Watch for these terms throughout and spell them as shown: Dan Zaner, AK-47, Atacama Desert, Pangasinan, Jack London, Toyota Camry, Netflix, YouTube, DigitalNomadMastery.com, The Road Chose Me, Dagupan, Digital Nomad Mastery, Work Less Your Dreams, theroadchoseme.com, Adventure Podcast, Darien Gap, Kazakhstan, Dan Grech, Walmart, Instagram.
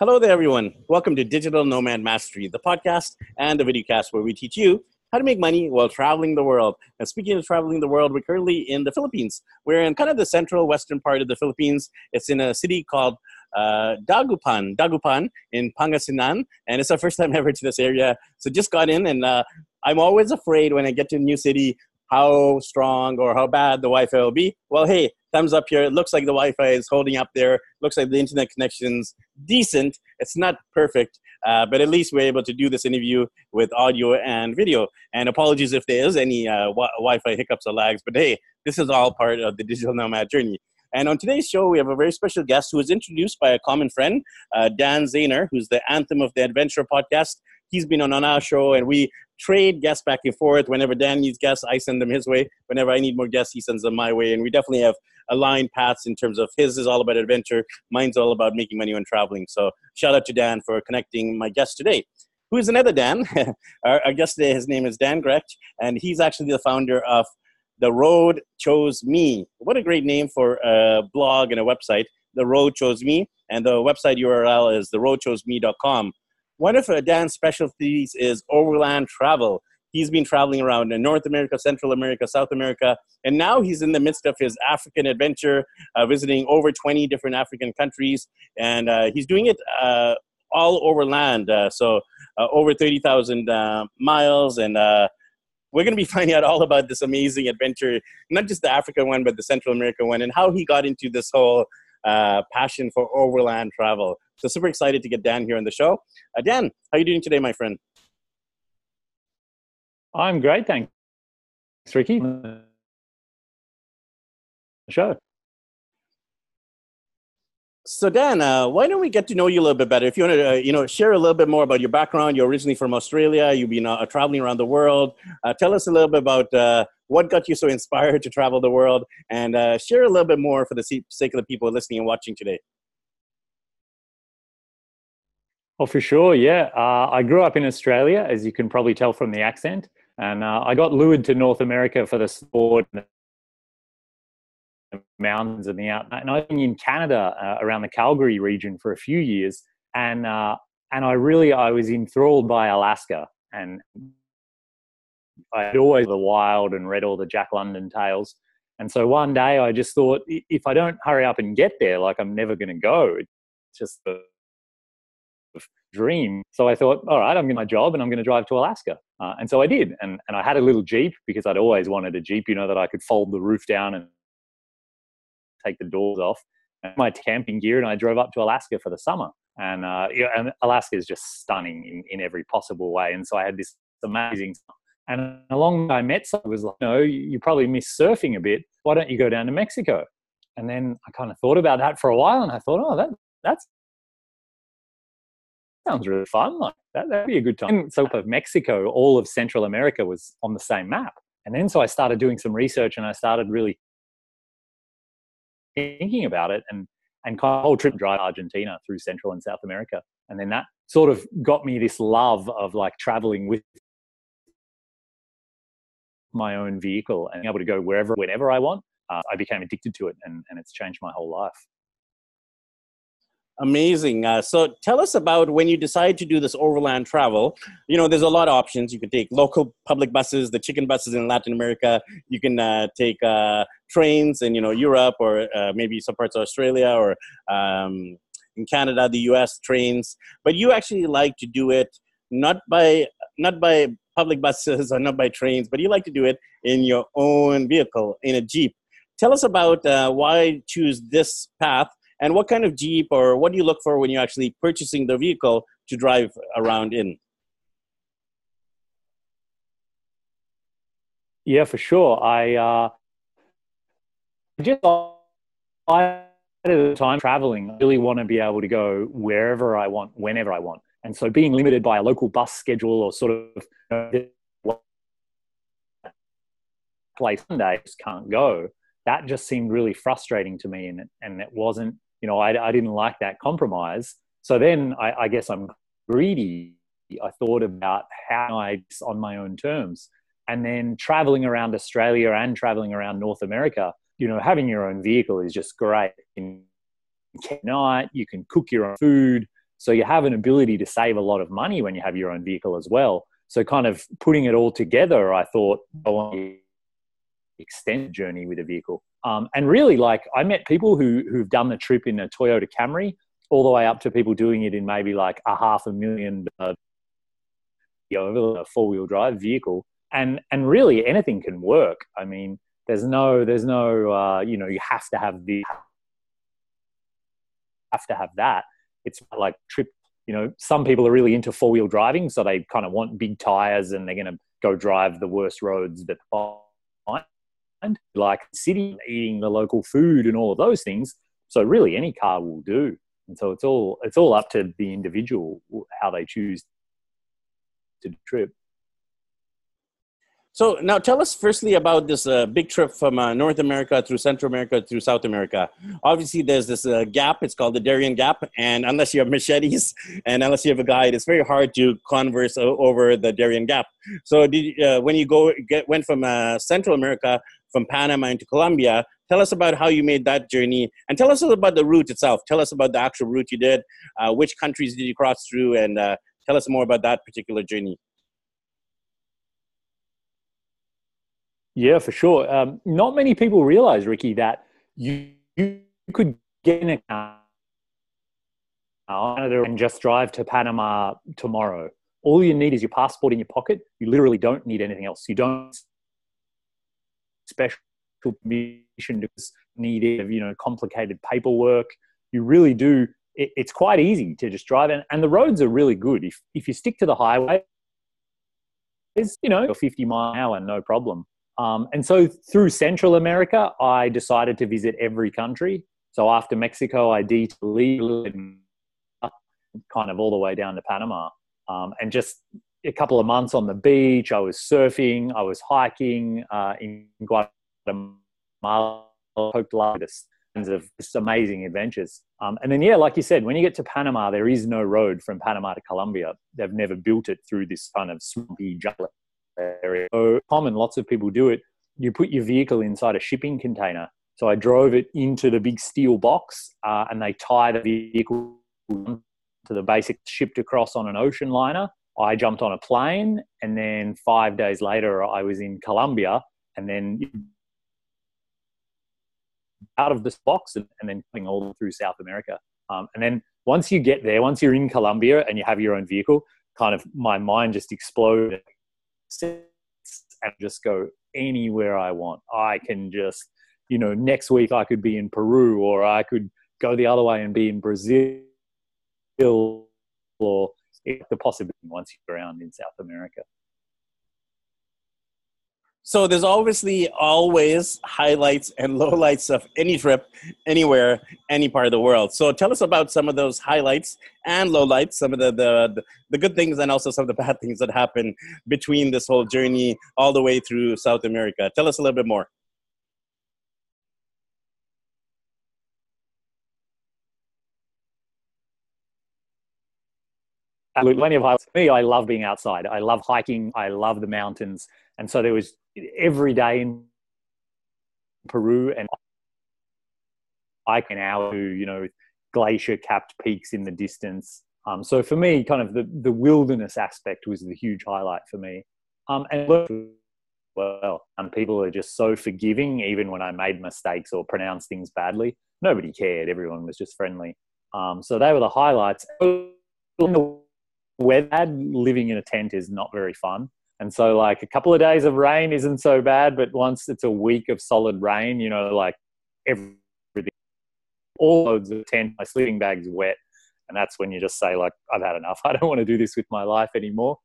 Hello there, everyone. Welcome to Digital Nomad Mastery, the podcast and the videocast where we teach you how to make money while traveling the world. And speaking of traveling the world, we're currently in the Philippines. We're in kind of the central western part of the Philippines. It's in a city called Dagupan in Pangasinan. And it's our first time ever to this area. So just got in, and I'm always afraid when I get to a new city how strong or how bad the Wi-Fi will be. Well, hey, thumbs up here. It looks like the Wi-Fi is holding up there. Looks like the internet connection's decent. It's not perfect, but at least we're able to do this interview with audio and video. And apologies if there is any Wi-Fi hiccups or lags, but hey, this is all part of the digital nomad journey. And on today's show, we have a very special guest who was introduced by a common friend, Dan Zaner, who's the anthem of the Adventure Podcast. He's been on our show, and we trade guests back and forth. Whenever Dan needs guests, I send them his way. Whenever I need more guests, he sends them my way. And we definitely have aligned paths in terms of his is all about adventure. Mine's all about making money when traveling. So shout out to Dan for connecting my guest today. Who is another Dan? Our guest today, his name is Dan Grech, and he's actually the founder of The Road Chose Me. What a great name for a blog and a website, The Road Chose Me. And the website URL is theroadchoseme.com. One of Dan's specialties is overland travel. He's been traveling around in North America, Central America, South America, and now he's in the midst of his African adventure, visiting over 20 different African countries, and he's doing it all over land, so over 30,000 miles, and we're going to be finding out all about this amazing adventure, not just the African one, but the Central America one, and how he got into this whole passion for overland travel. So super excited to get Dan here on the show. Dan, how are you doing today, my friend? I'm great, thanks, Ricky. Sure. So Dan, why don't we get to know you a little bit better? If you want to, share a little bit more about your background. You're originally from Australia. You've been traveling around the world. Tell us a little bit about what got you so inspired to travel the world, and share a little bit more for the sake of the people listening and watching today. Oh, for sure, yeah. I grew up in Australia, as you can probably tell from the accent, and I got lured to North America for the sport, and the mountains and the outback. And I was in Canada around the Calgary region for a few years, and I was enthralled by Alaska, and I'd always been the wild and read all the Jack London tales. And so one day I just thought, if I don't hurry up and get there, like, I'm never going to go. It's just the dream. So I thought, all right, I'm getting my job and I'm going to drive to Alaska. And so I did. And I had a little Jeep because I'd always wanted a Jeep, that I could fold the roof down and take the doors off. And my camping gear, and I drove up to Alaska for the summer. And, and Alaska is just stunning in every possible way. And so I had this amazing summer. And along I met someone who was like, you probably miss surfing a bit. Why don't you go down to Mexico? And then I kind of thought about that for a while, and I thought, oh, that sounds really fun. Like, that'd be a good time. And so of Mexico, all of Central America was on the same map. And then so I started doing some research, and I started really thinking about it, and kind of whole trip drive Argentina through Central and South America. And then that sort of got me this love of, like, traveling with my own vehicle and able to go wherever, whenever I want. I became addicted to it, and it's changed my whole life. Amazing. So tell us about when you decide to do this overland travel. There's a lot of options. You can take local public buses, the chicken buses in Latin America. You can take trains in, Europe, or maybe some parts of Australia, or in Canada, the US, trains. But you actually like to do it not by public buses or not by trains, but you like to do it in your own vehicle, in a Jeep. Tell us about why choose this path, and what kind of Jeep, or what do you look for when you're actually purchasing the vehicle to drive around in? Yeah, for sure. At the time traveling, I really want to be able to go wherever I want, whenever I want. And so being limited by a local bus schedule or sort of place Sunday, just can't go. That just seemed really frustrating to me. And it wasn't, I didn't like that compromise. So then I guess I'm greedy. I thought about how I on my own terms. And then traveling around Australia and traveling around North America, having your own vehicle is just great. You can cook your own food. So you have an ability to save a lot of money when you have your own vehicle as well. So kind of putting it all together, I thought, I want to extend the journey with a vehicle. And really, like, I met people who've done the trip in a Toyota Camry all the way up to people doing it in maybe like a $500,000, a four-wheel drive vehicle. And really anything can work. I mean, there's no, you have to have this, have to have that. It's like trip, some people are really into four-wheel driving, so they kind of want big tires and they're going to go drive the worst roads that find, like city, eating the local food and all of those things. So really any car will do. And so it's all up to the individual, how they choose to trip. So now tell us firstly about this big trip from North America through Central America through South America. Obviously, there's this gap. It's called the Darien Gap. And unless you have machetes and unless you have a guide, it's very hard to converse over the Darien Gap. So when you went from Central America, from Panama into Colombia, tell us about how you made that journey. And tell us about the route itself. Tell us about the actual route you did. Which countries did you cross through? And tell us more about that particular journey. Yeah, for sure. Not many people realize, Ricky, that you could get in a car and just drive to Panama tomorrow. All you need is your passport in your pocket. You literally don't need anything else. You don't special permission to need complicated paperwork. You really do. It's quite easy to just drive, and the roads are really good if you stick to the highway. It's 50-mile an hour, no problem. And so through Central America, I decided to visit every country. So after Mexico, I did kind of all the way down to Panama. And just a couple of months on the beach, I was surfing, I was hiking in Guatemala, tons of just amazing adventures. And then, like you said, when you get to Panama, there is no road from Panama to Colombia. They've never built it through this kind of swampy jungle area. So common, lots of people do it. You put your vehicle inside a shipping container. So I drove it into the big steel box and they tie the vehicle to the basic, shipped across on an ocean liner. I jumped on a plane and then 5 days later I was in Colombia, and then out of this box and then coming all through South America. And then once you get there, once you're in Colombia and you have your own vehicle, kind of my mind just exploded. And just go anywhere I want. I can just, next week I could be in Peru, or I could go the other way and be in Brazil, or the possibility once you're around in South America. So there's obviously always highlights and lowlights of any trip, anywhere, any part of the world. So tell us about some of those highlights and lowlights, some of the good things and also some of the bad things that happen between this whole journey all the way through South America. Tell us a little bit more. Plenty of highlights. For me, I love being outside. I love hiking. I love the mountains. And so there was every day in Peru and I can now do, glacier-capped peaks in the distance. So for me, kind of the wilderness aspect was the huge highlight for me. And well, people are just so forgiving, even when I made mistakes or pronounced things badly. Nobody cared. Everyone was just friendly. So they were the highlights. Weather, living in a tent is not very fun. And so like a couple of days of rain isn't so bad, but once it's a week of solid rain, like everything, all loads of tent, my sleeping bag's wet. And that's when you just say like, I've had enough. I don't want to do this with my life anymore.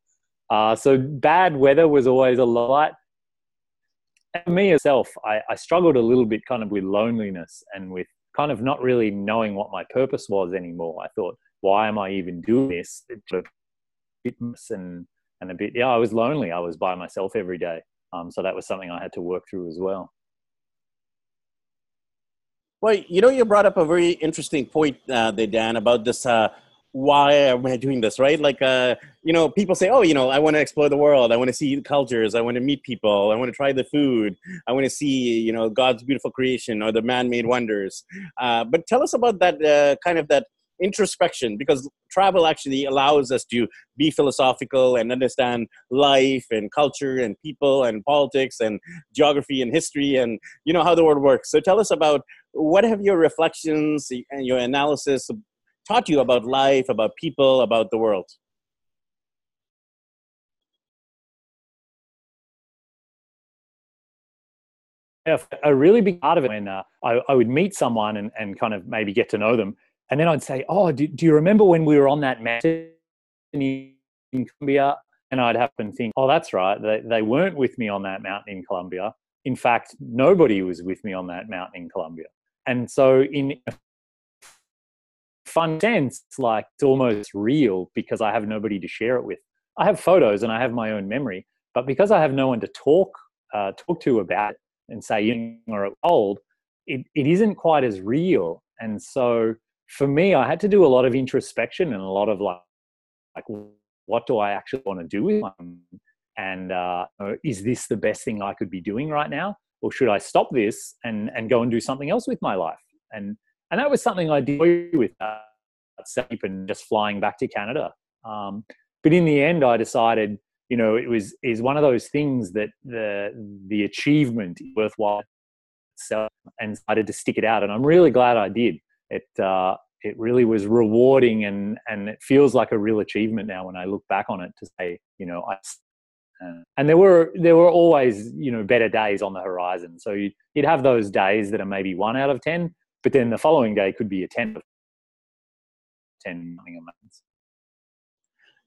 So bad weather was always a lot. And me myself, I struggled a little bit kind of with loneliness and with kind of not really knowing what my purpose was anymore. I thought, why am I even doing this? And a bit, I was lonely. I was by myself every day. So that was something I had to work through as well. Well, you brought up a very interesting point there, Dan, about this, why am I doing this, right? Like, people say, I want to explore the world. I want to see cultures. I want to meet people. I want to try the food. I want to see, God's beautiful creation or the man-made wonders. But tell us about that kind of that introspection, because travel actually allows us to be philosophical and understand life and culture and people and politics and geography and history and, you know, how the world works. So tell us about what have your reflections and your analysis taught you about life, about people, about the world? I really big part of it when I would meet someone and kind of maybe get to know them. And then I'd say, oh, do you remember when we were on that mountain in Colombia? And I'd happen to think, oh, that's right. They weren't with me on that mountain in Colombia. In fact, nobody was with me on that mountain in Colombia. And so in a fun sense, like it's almost real because I have nobody to share it with. I have photos and I have my own memory, but because I have no one to talk to about it, and say young or old, it isn't quite as real. And so for me, I had to do a lot of introspection and a lot of like what do I actually want to do with them? And is this the best thing I could be doing right now? Or should I stop this and go and do something else with my life? And that was something I did with SAPE and just flying back to Canada. But in the end, I decided, you know, it is one of those things that the achievement is worthwhile itself, and decided to stick it out. And I'm really glad I did. It really was rewarding, and it feels like a real achievement now when I look back on it to say, you know, and there were always, you know, better days on the horizon. So you'd have those days that are maybe 1 out of 10, but then the following day could be a 10 a month.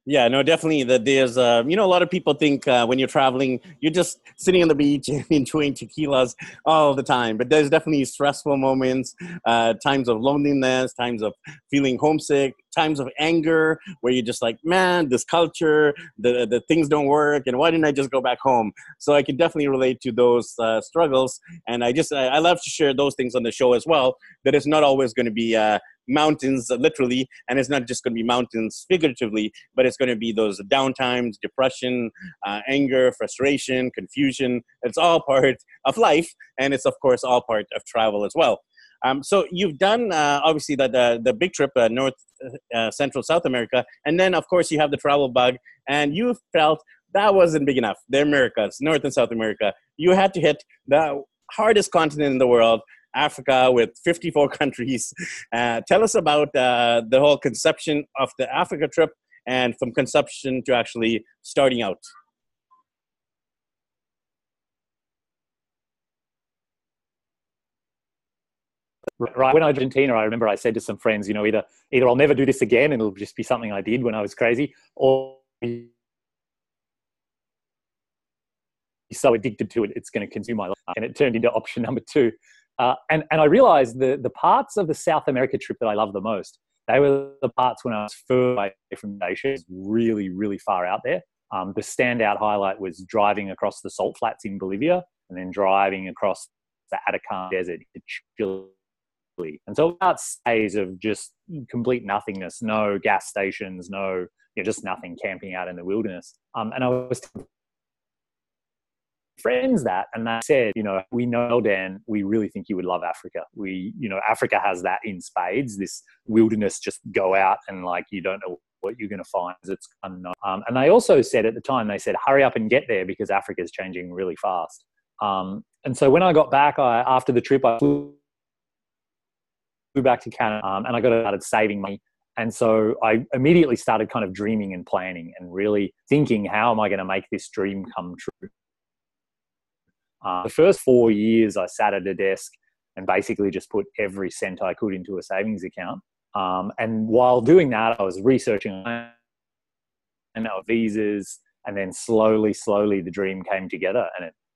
Yeah, no, definitely that there's, you know, a lot of people think when you're traveling, you're just sitting on the beach and enjoying tequilas all the time. But there's definitely stressful moments, times of loneliness, times of feeling homesick, times of anger where you're just like, man, this culture, the things don't work. And why didn't I just go back home? So I can definitely relate to those struggles. And I love to share those things on the show as well, that it's not always going to be mountains literally, and it's not just going to be mountains figuratively, but it's going to be those downtimes, depression, anger, frustration, confusion. It's all part of life, and it's of course all part of travel as well. So you've done obviously the big trip, North, Central, South America, and then of course you have the travel bug, and you felt that wasn't big enough. The Americas, North and South America, you had to hit the hardest continent in the world, Africa, with 54 countries. Tell us about the whole conception of the Africa trip and from conception to actually starting out. Right. When I was in Argentina, I remember I said to some friends, you know, either I'll never do this again and it'll just be something I did when I was crazy, or so addicted to it, it's going to consume my life. And it turned into option number 2. And I realized the parts of the South America trip that I loved the most, they were the parts when I was further away from Asia, really, really far out there. The standout highlight was driving across the salt flats in Bolivia and then driving across the Atacama Desert to Chile. And so about days of just complete nothingness, no gas stations, no, you know, just nothing, camping out in the wilderness. And I was friends that, and they said, you know, we know, Dan, we really think you would love Africa. We, you know, Africa has that in spades, this wilderness, just go out and like, you don't know what you're going to find. It's unknown. And they also said at the time, they said, hurry up and get there because Africa is changing really fast. And so when I got back, after the trip, I flew back to Canada, and I got started saving money. And so I immediately started kind of dreaming and planning and really thinking, how am I going to make this dream come true? The first 4 years, I sat at a desk and basically just put every cent I could into a savings account. And while doing that, I was researching visas, and then slowly, the dream came together.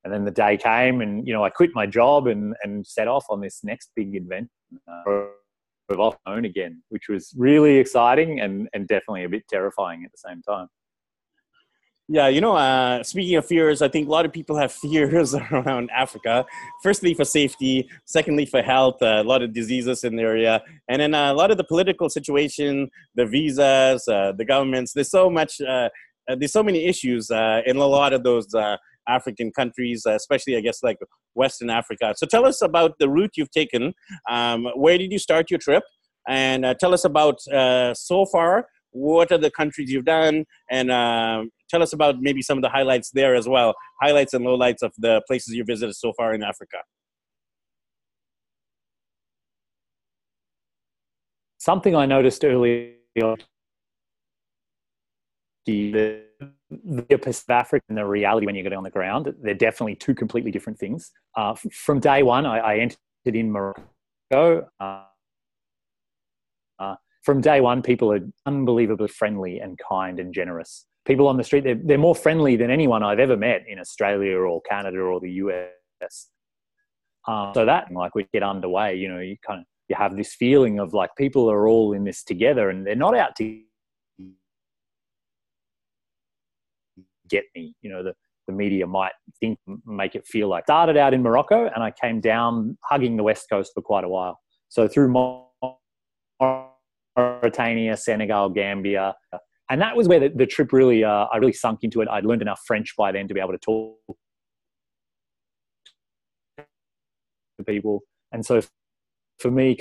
And then the day came, and you know, I quit my job and set off on this next big event off my own again, which was really exciting and definitely a bit terrifying at the same time. Yeah, you know, speaking of fears, I think a lot of people have fears around Africa. Firstly, for safety. Secondly, for health. A lot of diseases in the area. And then a lot of the political situation, the visas, the governments. There's so many issues in a lot of those African countries, especially, I guess, like Western Africa. So tell us about the route you've taken. Where did you start your trip? and tell us about so far, what are the countries you've done, and tell us about maybe some of the highlights there as well, highlights and lowlights of the places you visited so far in Africa. Something I noticed early on, the purpose of Africa and the reality when you get on the ground, they're definitely two completely different things. From day one, I entered in Morocco. From day one, people are unbelievably friendly and kind and generous. People on the street, they're more friendly than anyone I've ever met in Australia or Canada or the US. So that, like, we get underway, you know, you have this feeling of like people are all in this together and they're not out to get me. You know, the media might think, make it feel like. Started out in Morocco and I came down hugging the West Coast for quite a while. So through Mauritania, Senegal, Gambia. And that was where the trip really, I really sunk into it. I'd learned enough French by then to be able to talk to people. And so for me,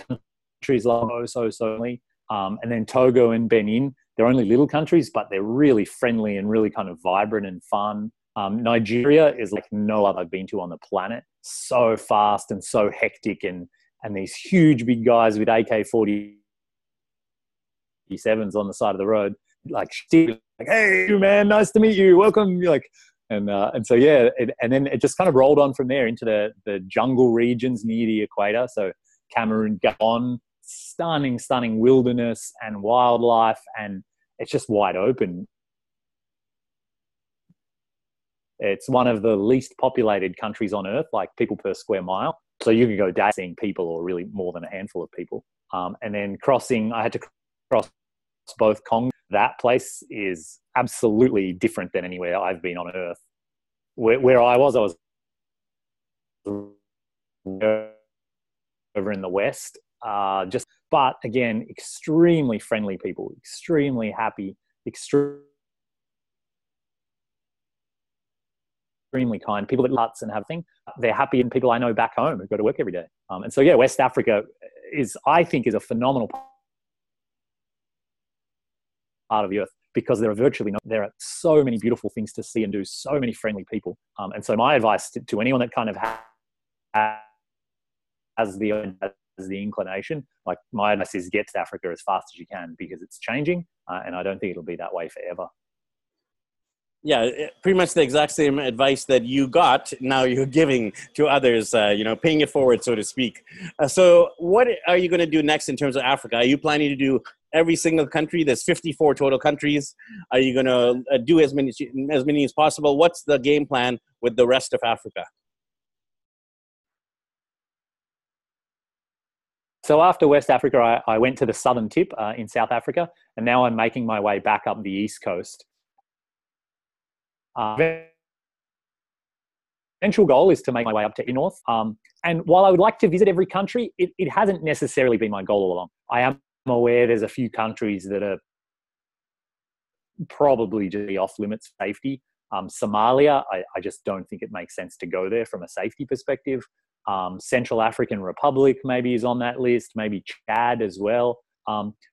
countries like certainly, and then Togo and Benin, they're only little countries, but they're really friendly and really kind of vibrant and fun. Nigeria is like no other I've been to on the planet. So fast and so hectic, and these huge big guys with AK-47s on the side of the road, like, hey man, nice to meet you, welcome. You're like, and so yeah, and then it just kind of rolled on from there into the jungle regions near the equator. So Cameroon, Gabon, stunning wilderness and wildlife, and it's just wide open. It's one of the least populated countries on earth, like people per square mile. So you can go days seeing people, or really more than a handful of people. And then I had to cross both Congo. That place is absolutely different than anywhere I've been on earth. Where I was over in the West, but again, extremely friendly people, extremely happy, extremely kind people that lots and have things. They're happy, and people I know back home who go to work every day. And so yeah, West Africa I think is a phenomenal part of the earth, because there are so many beautiful things to see and do, so many friendly people. And so my advice to anyone that kind of has the inclination, like, my advice is get to Africa as fast as you can, because it's changing, and I don't think it'll be that way forever. Yeah, pretty much the exact same advice that you got, now you're giving to others, paying it forward, so to speak. So what are you going to do next in terms of Africa? Are you planning to do every single country? There's 54 total countries. Are you going to do as many as possible? What's the game plan with the rest of Africa? So after West Africa, I went to the southern tip in South Africa, and now I'm making my way back up the East Coast. Eventual goal is to make my way up to North. And while I would like to visit every country, it hasn't necessarily been my goal all along. I am aware there's a few countries that are probably just off limits for safety. Somalia, I just don't think it makes sense to go there from a safety perspective. Central African Republic maybe is on that list, maybe Chad as well.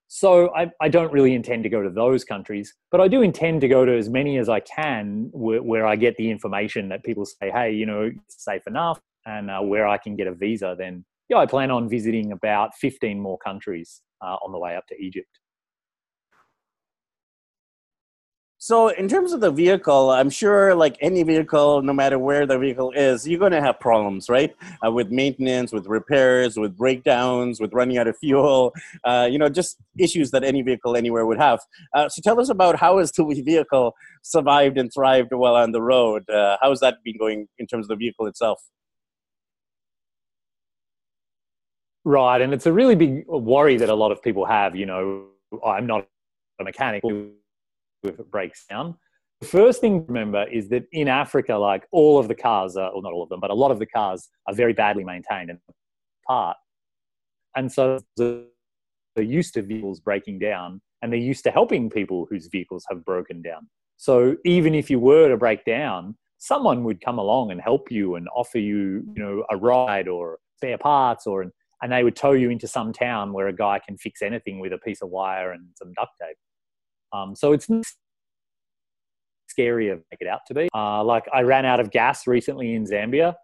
So I don't really intend to go to those countries, but I do intend to go to as many as I can where I get the information that people say, hey, you know, it's safe enough, and where I can get a visa. Then yeah, I plan on visiting about 15 more countries on the way up to Egypt. So in terms of the vehicle, I'm sure, like any vehicle, no matter where the vehicle is, you're going to have problems, right? With maintenance, with repairs, with breakdowns, with running out of fuel, just issues that any vehicle anywhere would have. So tell us about how has the vehicle survived and thrived while on the road? How has that been going in terms of the vehicle itself? Right, and it's a really big worry that a lot of people have. You know, I'm not a mechanic. If it breaks down, the first thing to remember is that in Africa, like, all of the cars are, well, not all of them, but a lot of the cars are very badly maintained and apart, and so they're used to vehicles breaking down, and they're used to helping people whose vehicles have broken down. So even if you were to break down, someone would come along and help you and offer you, you know, a ride or spare parts, or and they would tow you into some town where a guy can fix anything with a piece of wire and some duct tape. So it's not scary to make it out to be. Like I ran out of gas recently in Zambia,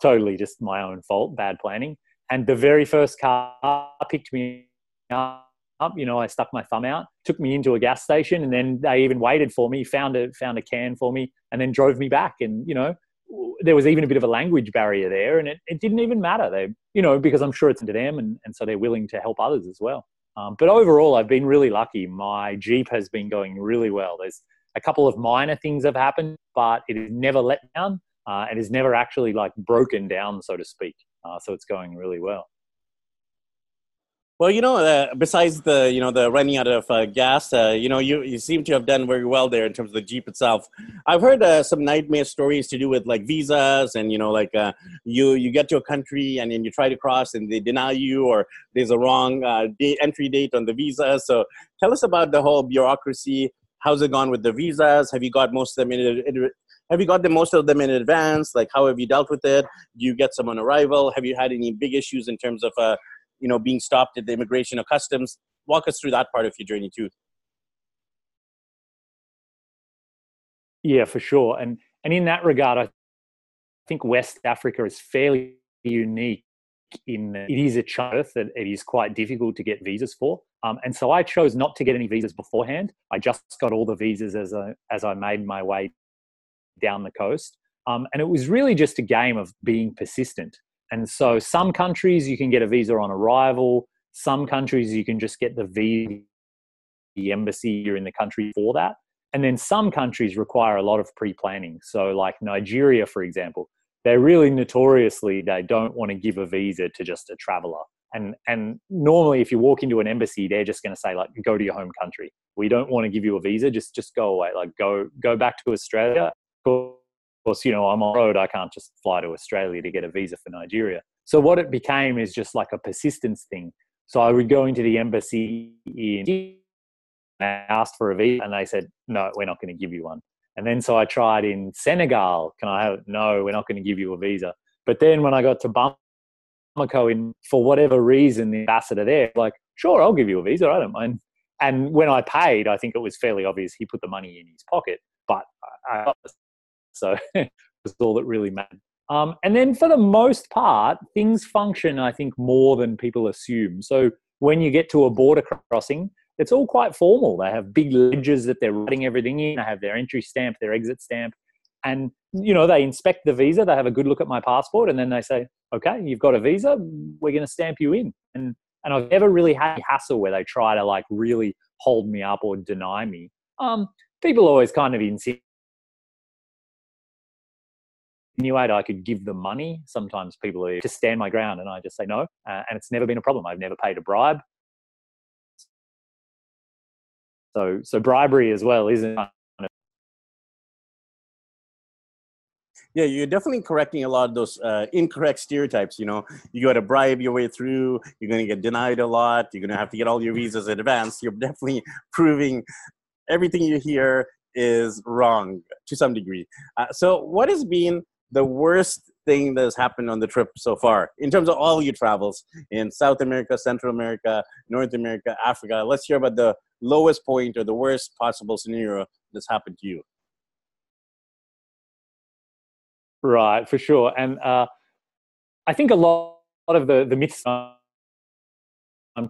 totally just my own fault, bad planning. And the very first car picked me up. You know, I stuck my thumb out, took me into a gas station, and then they even waited for me, found a can for me, and then drove me back. And, you know, there was even a bit of a language barrier there, and it didn't even matter. They, you know, because I'm sure it's into them, and so they're willing to help others as well. But overall, I've been really lucky. My Jeep has been going really well. There's a couple of minor things have happened, but it has never let down, and has never actually like broken down, so to speak. So it's going really well. Well, you know, besides the, you know, the running out of gas, you know, you seem to have done very well there in terms of the Jeep itself. I've heard some nightmare stories to do with like visas and, you know, like you get to a country and then you try to cross and they deny you, or there's a wrong entry date on the visa. So tell us about the whole bureaucracy. How's it gone with the visas? Have you got most of them in advance? Like, how have you dealt with it? Do you get some on arrival? Have you had any big issues in terms of you know, being stopped at the immigration or customs? Walk us through that part of your journey too. Yeah, for sure. And in that regard, I think West Africa is fairly unique in that it is a charter that it is quite difficult to get visas for. And so I chose not to get any visas beforehand. I just got all the visas as I made my way down the coast. And it was really just a game of being persistent. And so some countries you can get a visa on arrival. Some countries you can just get the visa, the embassy you're in the country for that. And then some countries require a lot of pre-planning. So like Nigeria, for example, they're really notoriously, they don't want to give a visa to just a traveler. And normally if you walk into an embassy, they're just going to say like, go to your home country. We don't want to give you a visa. Just go away. Like go back to Australia. Of course, you know, I'm on the road, I can't just fly to Australia to get a visa for Nigeria. So what it became is just like a persistence thing. So I would go into the embassy and ask for a visa, and they said, no, we're not going to give you one. And then so I tried in Senegal, can I have it? No, we're not going to give you a visa. But then when I got to Bamako, for whatever reason, the ambassador there, like, sure, I'll give you a visa, I don't mind. And when I paid, I think it was fairly obvious he put the money in his pocket, but I got this. So that's all that really mattered. And then for the most part, things function, I think, more than people assume. So when you get to a border crossing, it's all quite formal. They have big ledgers that they're writing everything in. They have their entry stamp, their exit stamp. And, you know, they inspect the visa. They have a good look at my passport. And then they say, okay, you've got a visa. We're going to stamp you in. And I've never really had a hassle where they try to, like, really hold me up or deny me. People always kind of insist. I could give them money. Sometimes people are just stand my ground and I just say no. And it's never been a problem. I've never paid a bribe. So bribery as well isn't kind of... Yeah, you're definitely correcting a lot of those incorrect stereotypes. You know, you got to bribe your way through. You're going to get denied a lot. You're going to have to get all your visas in advance. You're definitely proving everything you hear is wrong to some degree. So what has been the worst thing that has happened on the trip so far in terms of all your travels in South America, Central America, North America, Africa? Let's hear about the lowest point or the worst possible scenario that's happened to you. Right, for sure. And I think a lot of the myths I'm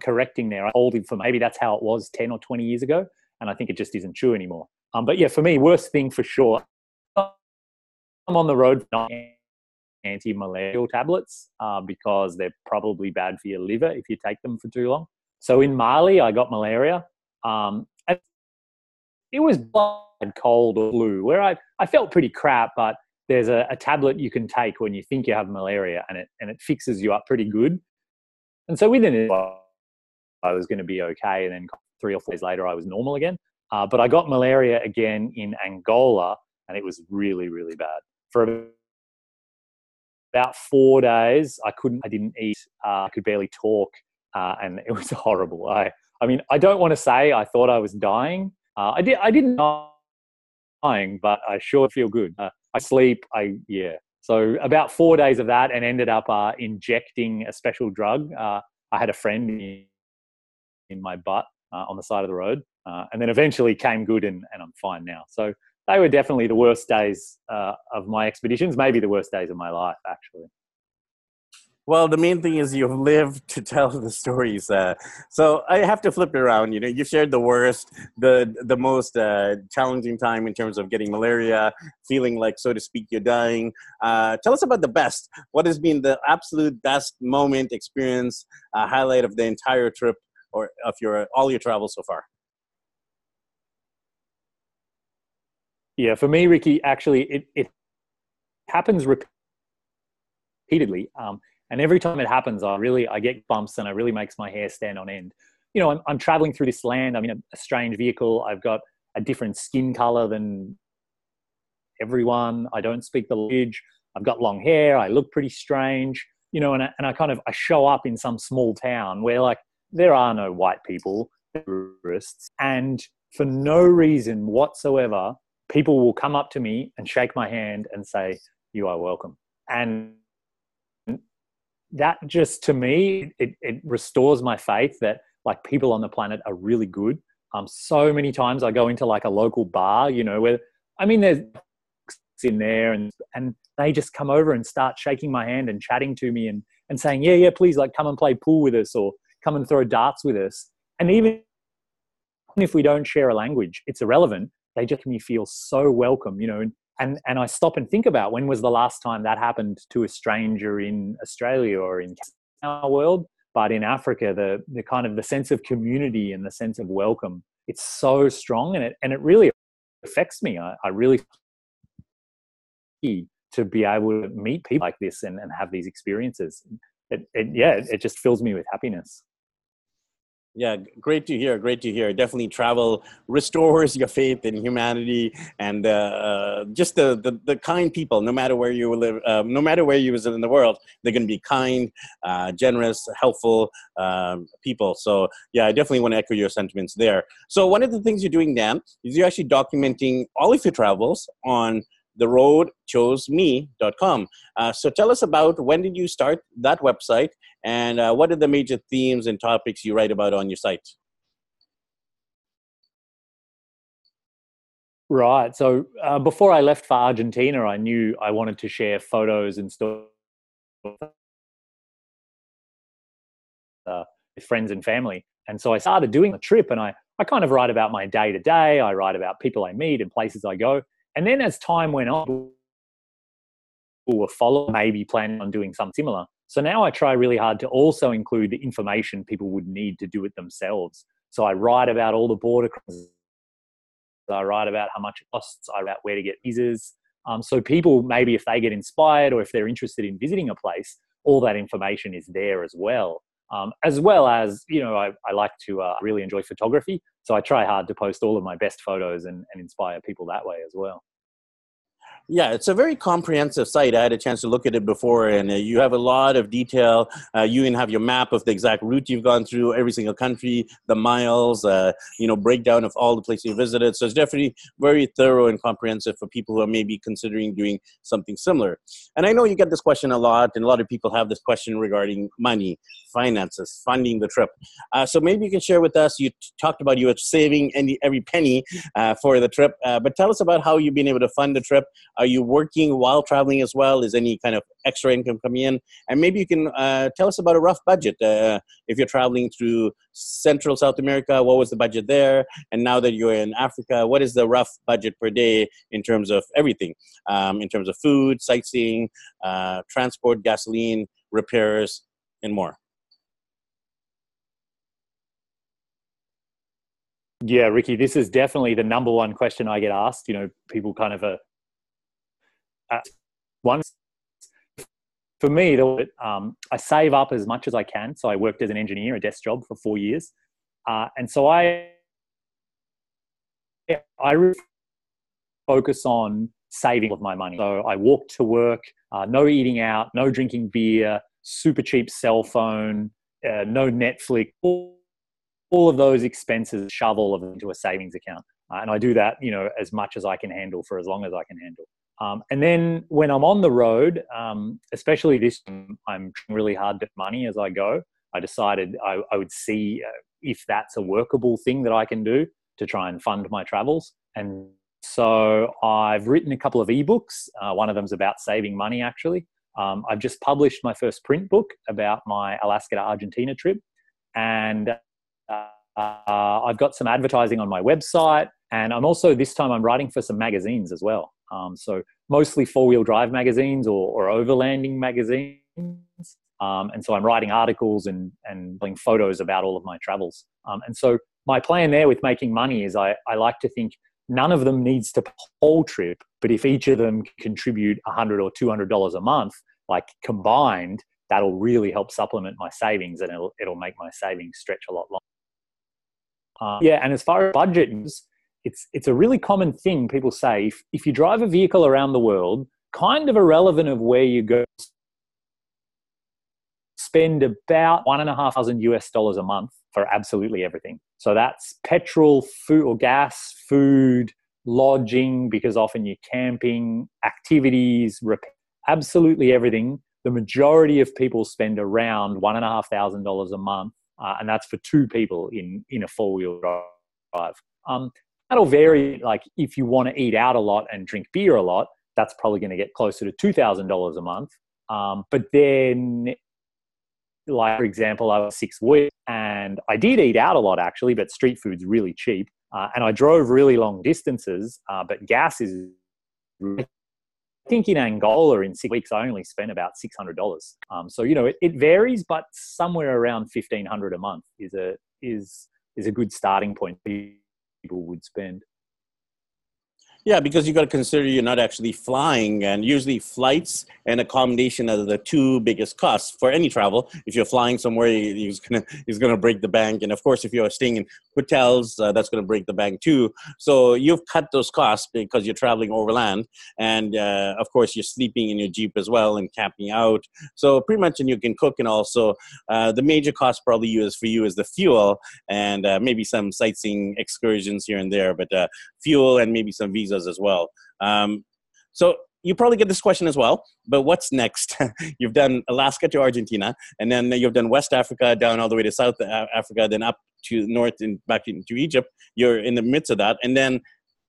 correcting there are old information. Maybe that's how it was 10 or 20 years ago. And I think it just isn't true anymore. But yeah, for me, worst thing for sure. I'm on the road for anti-malarial tablets because they're probably bad for your liver if you take them for too long. So in Mali, I got malaria. And it was blood, cold, or flu, where I felt pretty crap, but there's a tablet you can take when you think you have malaria and it fixes you up pretty good. And so within it, I was going to be okay. And then 3 or 4 days later, I was normal again. But I got malaria again in Angola, and it was really, really bad. For about 4 days, I didn't eat, I could barely talk, and it was horrible. I mean, I don't want to say I thought I was dying. I didn't know I was dying, but I sure feel good. I sleep. So about 4 days of that, and ended up injecting a special drug. I had a friend in my butt on the side of the road, and then eventually came good, and I'm fine now. So they were definitely the worst days of my expeditions, maybe the worst days of my life, actually. Well, the main thing is you've lived to tell the stories. So I have to flip it around. You know, you shared the worst, the most challenging time in terms of getting malaria, feeling like, so to speak, you're dying. Tell us about the best. What has been the absolute best moment, experience, highlight of the entire trip, or of all your travels so far? Yeah, for me, Ricky, actually, it happens repeatedly. And every time it happens, I get bumps, and it really makes my hair stand on end. You know, I'm traveling through this land. I'm in a strange vehicle. I've got a different skin color than everyone. I don't speak the language. I've got long hair. I look pretty strange, you know, and I show up in some small town where, like, there are no white people, tourists, and for no reason whatsoever, people will come up to me and shake my hand and say, "You are welcome." And that just, to me, it restores my faith that, like, people on the planet are really good. So many times I go into, like, a local bar, you know, where, I mean, there's in there, and they just come over and start shaking my hand and chatting to me and saying, yeah, please, like, come and play pool with us, or come and throw darts with us. And even if we don't share a language, it's irrelevant. They just make me feel so welcome, you know, and I stop and think about, when was the last time that happened to a stranger in Australia or in our world? But in Africa, the kind of the sense of community and the sense of welcome, it's so strong, and it really affects me. I really to be able to meet people like this and have these experiences. It just fills me with happiness. Yeah, great to hear. Great to hear. Definitely, travel restores your faith in humanity, and just the kind people. No matter where you live, no matter where you visit in the world, they're going to be kind, generous, helpful people. So yeah, I definitely want to echo your sentiments there. So one of the things you're doing, Dan, is you're actually documenting all of your travels on theroadchoseme.com. So tell us about, when did you start that website, and what are the major themes and topics you write about on your site? Right. So before I left for Argentina, I knew I wanted to share photos and stories with friends and family. And so I started doing the trip, and I kind of write about my day-to-day. I write about people I meet and places I go. And then as time went on, people were following, maybe planning on doing something similar. So now I try really hard to also include the information people would need to do it themselves. So I write about all the border crossings. I write about how much it costs. I write about where to get visas. So people, maybe if they get inspired, or if they're interested in visiting a place, all that information is there as well. As well as, you know, I like to really enjoy photography. So I try hard to post all of my best photos and inspire people that way as well. Yeah, it's a very comprehensive site. I had a chance to look at it before, and you have a lot of detail. You even have your map of the exact route you've gone through, every single country, the miles, you know, breakdown of all the places you visited. So it's definitely very thorough and comprehensive for people who are maybe considering doing something similar. And I know you get this question a lot, and a lot of people have this question regarding money, finances, funding the trip. So maybe you can share with us, you talked about you were saving every penny for the trip, but tell us about how you've been able to fund the trip. Are you working while traveling as well? Is any kind of extra income coming in? And maybe you can tell us about a rough budget. If you're traveling through Central South America, what was the budget there? And now that you're in Africa, what is the rough budget per day in terms of everything? In terms of food, sightseeing, transport, gasoline, repairs, and more. Yeah, Ricky, this is definitely the number one question I get asked. You know, people kind of one for me, I save up as much as I can. So I worked as an engineer, a desk job, for 4 years, and so I really focus on saving of my money. So I walk to work, no eating out, no drinking beer, super cheap cell phone, no Netflix. All of those expenses shovel into a savings account, and I do that, you know, as much as I can handle for as long as I can handle. And then when I'm on the road, especially this, I'm really hard at money as I go. I decided I would see if that's a workable thing that I can do to try and fund my travels. And so I've written a couple of ebooks. One of them's about saving money, actually. I've just published my first print book about my Alaska to Argentina trip. And I've got some advertising on my website. And I'm also, this time, I'm writing for some magazines as well. So mostly four-wheel drive magazines or overlanding magazines. And so I'm writing articles and doing photos about all of my travels. And so my plan there with making money is I like to think none of them needs to whole trip, but if each of them contribute $100 or $200 a month, like combined, that'll really help supplement my savings, and it'll make my savings stretch a lot longer. Yeah, and as far as budget goes, it's a really common thing people say. If you drive a vehicle around the world, kind of irrelevant of where you go, spend about $1,500 a month for absolutely everything. So that's petrol, food or gas, food, lodging, because often you're camping, activities, absolutely everything. The majority of people spend around $1,500 a month, and that's for two people in a four-wheel drive. That'll vary. Like if you want to eat out a lot and drink beer a lot, that's probably going to get closer to $2,000 a month. But then, like, for example, I was 6 weeks and I did eat out a lot, actually, but street food's really cheap. And I drove really long distances, but gas is, I think in Angola in 6 weeks, I only spent about $600. So, you know, it varies, but somewhere around $1,500 a month is a good starting point people would spend. Yeah, because you got to consider you're not actually flying, and usually flights and accommodation are the two biggest costs for any travel. If you're flying somewhere, it's gonna break the bank, and of course, if you're staying in hotels, that's gonna break the bank too. So you've cut those costs because you're traveling overland, and of course, you're sleeping in your Jeep as well and camping out. So pretty much, and you can cook, and also the major cost probably for you is the fuel, and maybe some sightseeing excursions here and there, but fuel and maybe some visas as well. So you probably get this question as well, but what's next? You've done Alaska to Argentina, and then you've done West Africa, down all the way to South Africa, then up to north and back into Egypt. You're in the midst of that. And then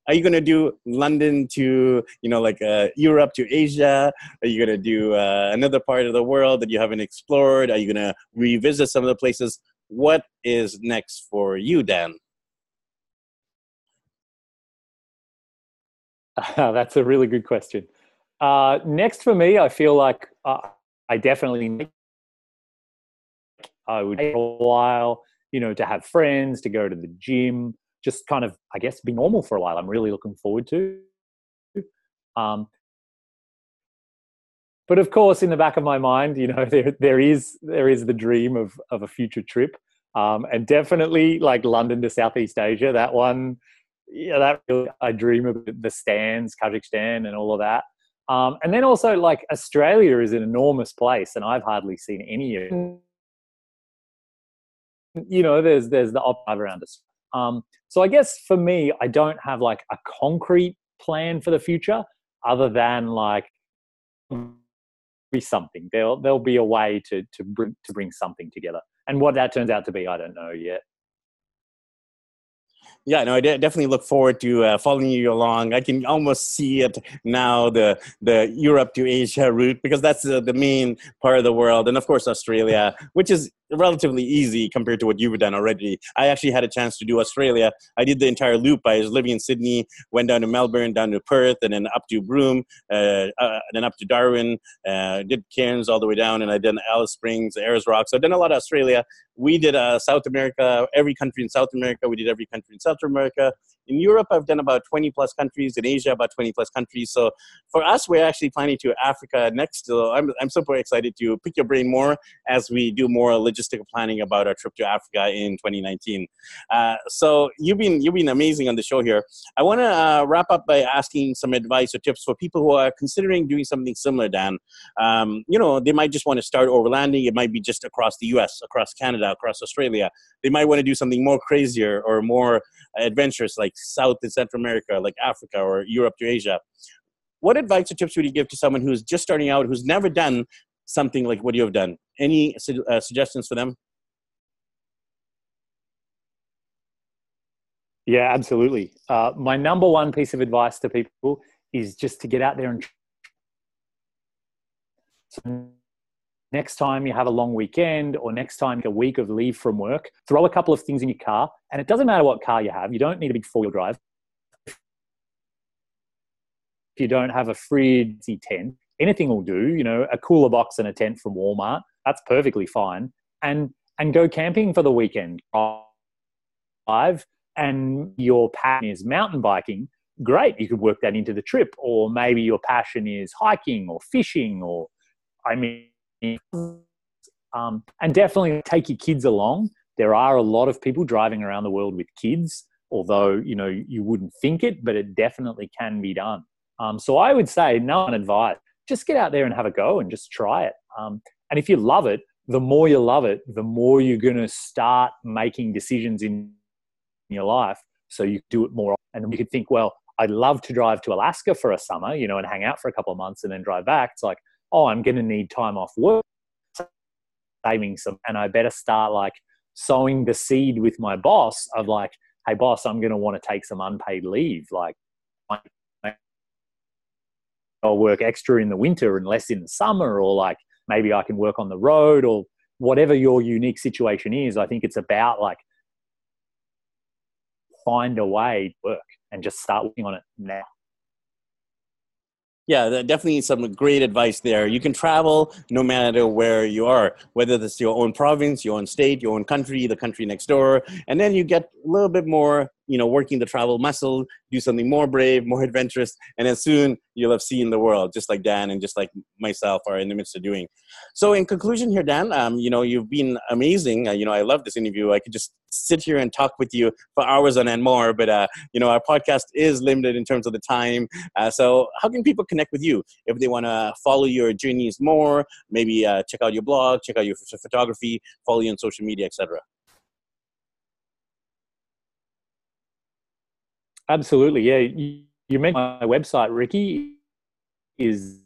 are you going to do London to, Europe to Asia? Are you going to do another part of the world that you haven't explored? Are you going to revisit some of the places? What is next for you, Dan? That's a really good question. Next for me, I feel like I definitely would take a while, to have friends, to go to the gym, just kind of, I guess, be normal for a while. I'm really looking forward to. But of course, in the back of my mind, there is the dream of a future trip, and definitely like London to Southeast Asia. That one. Yeah, that really, I dream of the stands, Kazakhstan and all of that. And then also, like, Australia is an enormous place, and I've hardly seen any of it. There's the op around us. So I guess for me, I don't have like a concrete plan for the future other than like be something. There'll be a way to bring something together. And what that turns out to be, I don't know yet. Yeah, no, I definitely look forward to following you along. I can almost see it now, the Europe to Asia route, because that's the main part of the world. And of course, Australia, which is relatively easy compared to what you've done already. I actually had a chance to do Australia. I did the entire loop. I was living in Sydney, went down to Melbourne, down to Perth, and then up to Broome, then up to Darwin, did Cairns all the way down, and I did Alice Springs, Ayers Rock. So I've done a lot of Australia. We did South America, every country in South America. We did every country in South America. In Europe, I've done about 20 plus countries. In Asia, about 20 plus countries. So for us, we're actually planning to Africa next. So I'm super excited to pick your brain more as we do more logistical planning about our trip to Africa in 2019. So you've been amazing on the show here. I want to wrap up by asking some advice or tips for people who are considering doing something similar, Dan. They might just want to start overlanding. It might be just across the US, across Canada, across Australia. They might want to do something more crazier or more adventurous, like South and Central America, like Africa or Europe to Asia. What advice or tips would you give to someone who's just starting out, who's never done something like what you have done? Any suggestions for them? Yeah, absolutely. My number one piece of advice to people is just to get out there and so next time you have a long weekend or next time a week of leave from work, throw a couple of things in your car. And it doesn't matter what car you have. You don't need a big four-wheel drive. If you don't have a frizzy tent, anything will do, you know, a cooler box and a tent from Walmart. That's perfectly fine. And go camping for the weekend. And your passion is mountain biking, great. You could work that into the trip. Or maybe your passion is hiking or fishing or, and definitely take your kids along. There are a lot of people driving around the world with kids, although, you know, you wouldn't think it, but it definitely can be done. So I would say, no advice, just get out there and have a go and just try it. And if you love it, the more you love it, the more you're going to start making decisions in your life so you do it more often. And you could think, well, I'd love to drive to Alaska for a summer, you know, and hang out for a couple of months and then drive back. It's like, oh, I'm going to need time off work, saving some, and I better start like sowing the seed with my boss of like, hey boss, I'm going to want to take some unpaid leave. Like I'll work extra in the winter and less in the summer, or like maybe I can work on the road or whatever your unique situation is. I think it's about like find a way to work and just start working on it now. Yeah, definitely some great advice there. You can travel no matter where you are, whether it's your own province, your own state, your own country, the country next door. And then you get a little bit more, you know, working the travel muscle, do something more brave, more adventurous. And then soon you'll have seen the world, just like Dan and just like myself are in the midst of doing. So in conclusion here, Dan, you know, you've been amazing. You know, I love this interview. I could just sit here and talk with you for hours on end more, but you know, our podcast is limited in terms of the time. So how can people connect with you if they want to follow your journeys more, maybe check out your blog, check out your photography, follow you on social media, etc.? Absolutely. Yeah. You mentioned my website, Ricky, is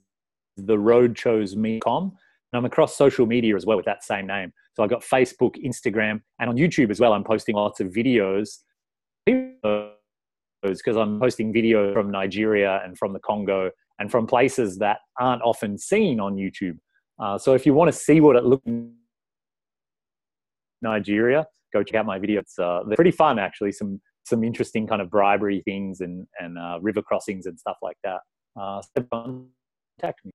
theroadchoseme.com. And I'm across social media as well with that same name. So I've got Facebook, Instagram, and on YouTube as well. I'm posting lots of videos because I'm posting video from Nigeria and from the Congo and from places that aren't often seen on YouTube. So if you want to see what it looks like in Nigeria, go check out my video. They're pretty fun, actually. Some interesting kind of bribery things and river crossings and stuff like that. So contact me.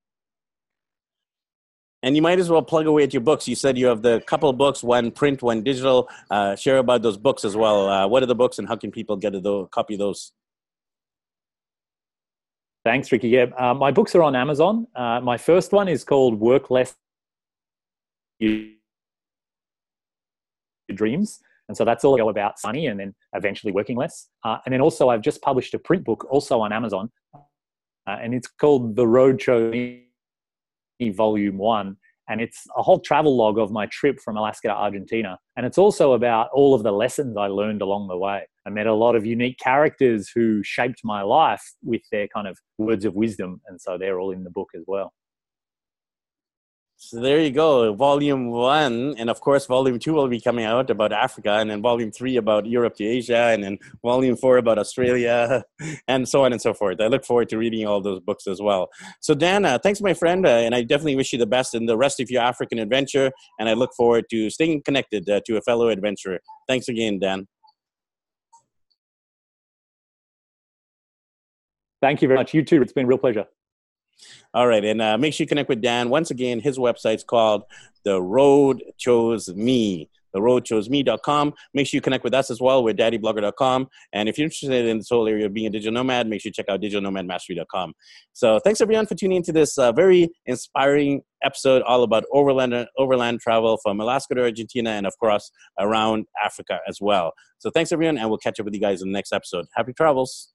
And you might as well plug away at your books. You said you have the couple books, one print, one digital. Share about those books as well. What are the books and how can people get a copy of those? Thanks, Ricky. Yeah, my books are on Amazon. My first one is called Work Less Your Dreams. And so that's all about money and then eventually working less. And then also I've just published a print book also on Amazon. And it's called The Road Chose Me, Volume 1, and it's a whole travel log of my trip from Alaska to Argentina, and it's also about all of the lessons I learned along the way. I met a lot of unique characters who shaped my life with their kind of words of wisdom, and so they're all in the book as well. So there you go, Volume 1, and of course Volume 2 will be coming out about Africa, and then Volume 3 about Europe to Asia, and then Volume 4 about Australia, and so on and so forth. I look forward to reading all those books as well. So Dan, thanks my friend, and I definitely wish you the best in the rest of your African adventure, and I look forward to staying connected to a fellow adventurer. Thanks again, Dan. Thank you very much. You too. It's been a real pleasure. All right, and make sure you connect with Dan. Once again, his website's called The Road Chose Me, theroadchoseme.com. Make sure you connect with us as well. We're daddyblogger.com. And if you're interested in this whole area of being a digital nomad, make sure you check out DigitalNomadMastery.com. So thanks, everyone, for tuning into this very inspiring episode all about overland travel from Alaska to Argentina and, of course, around Africa as well. So thanks, everyone, and we'll catch up with you guys in the next episode. Happy travels.